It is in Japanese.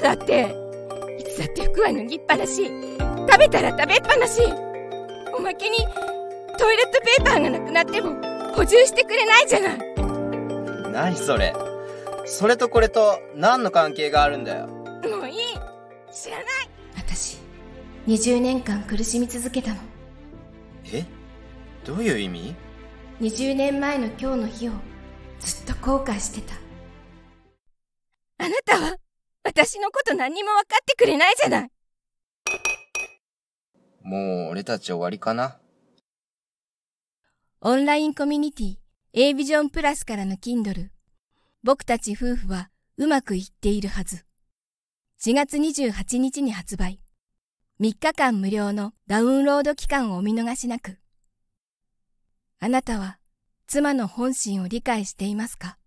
だだって。いつだって服は脱ぎっぱなし。食べたら食べっぱなし。おまけにトイレットペーパーがなくなっても補充してくれないじゃない。何それ。それとこれと何の関係があるんだよ。もういい。知らない。私、20年間苦しみ続けたの。え？どういう意味？20年前の今日の日をずっと後悔してた。あなたは私のこと何にも分かってくれないじゃない。もう俺たち終わりかな。オンラインコミュニティ A_Vision++ からの Kindle、 僕たち夫婦はうまくいっているはず。4月28日に発売。3日間無料のダウンロード期間をお見逃しなく。あなたは妻の本心を理解していますか？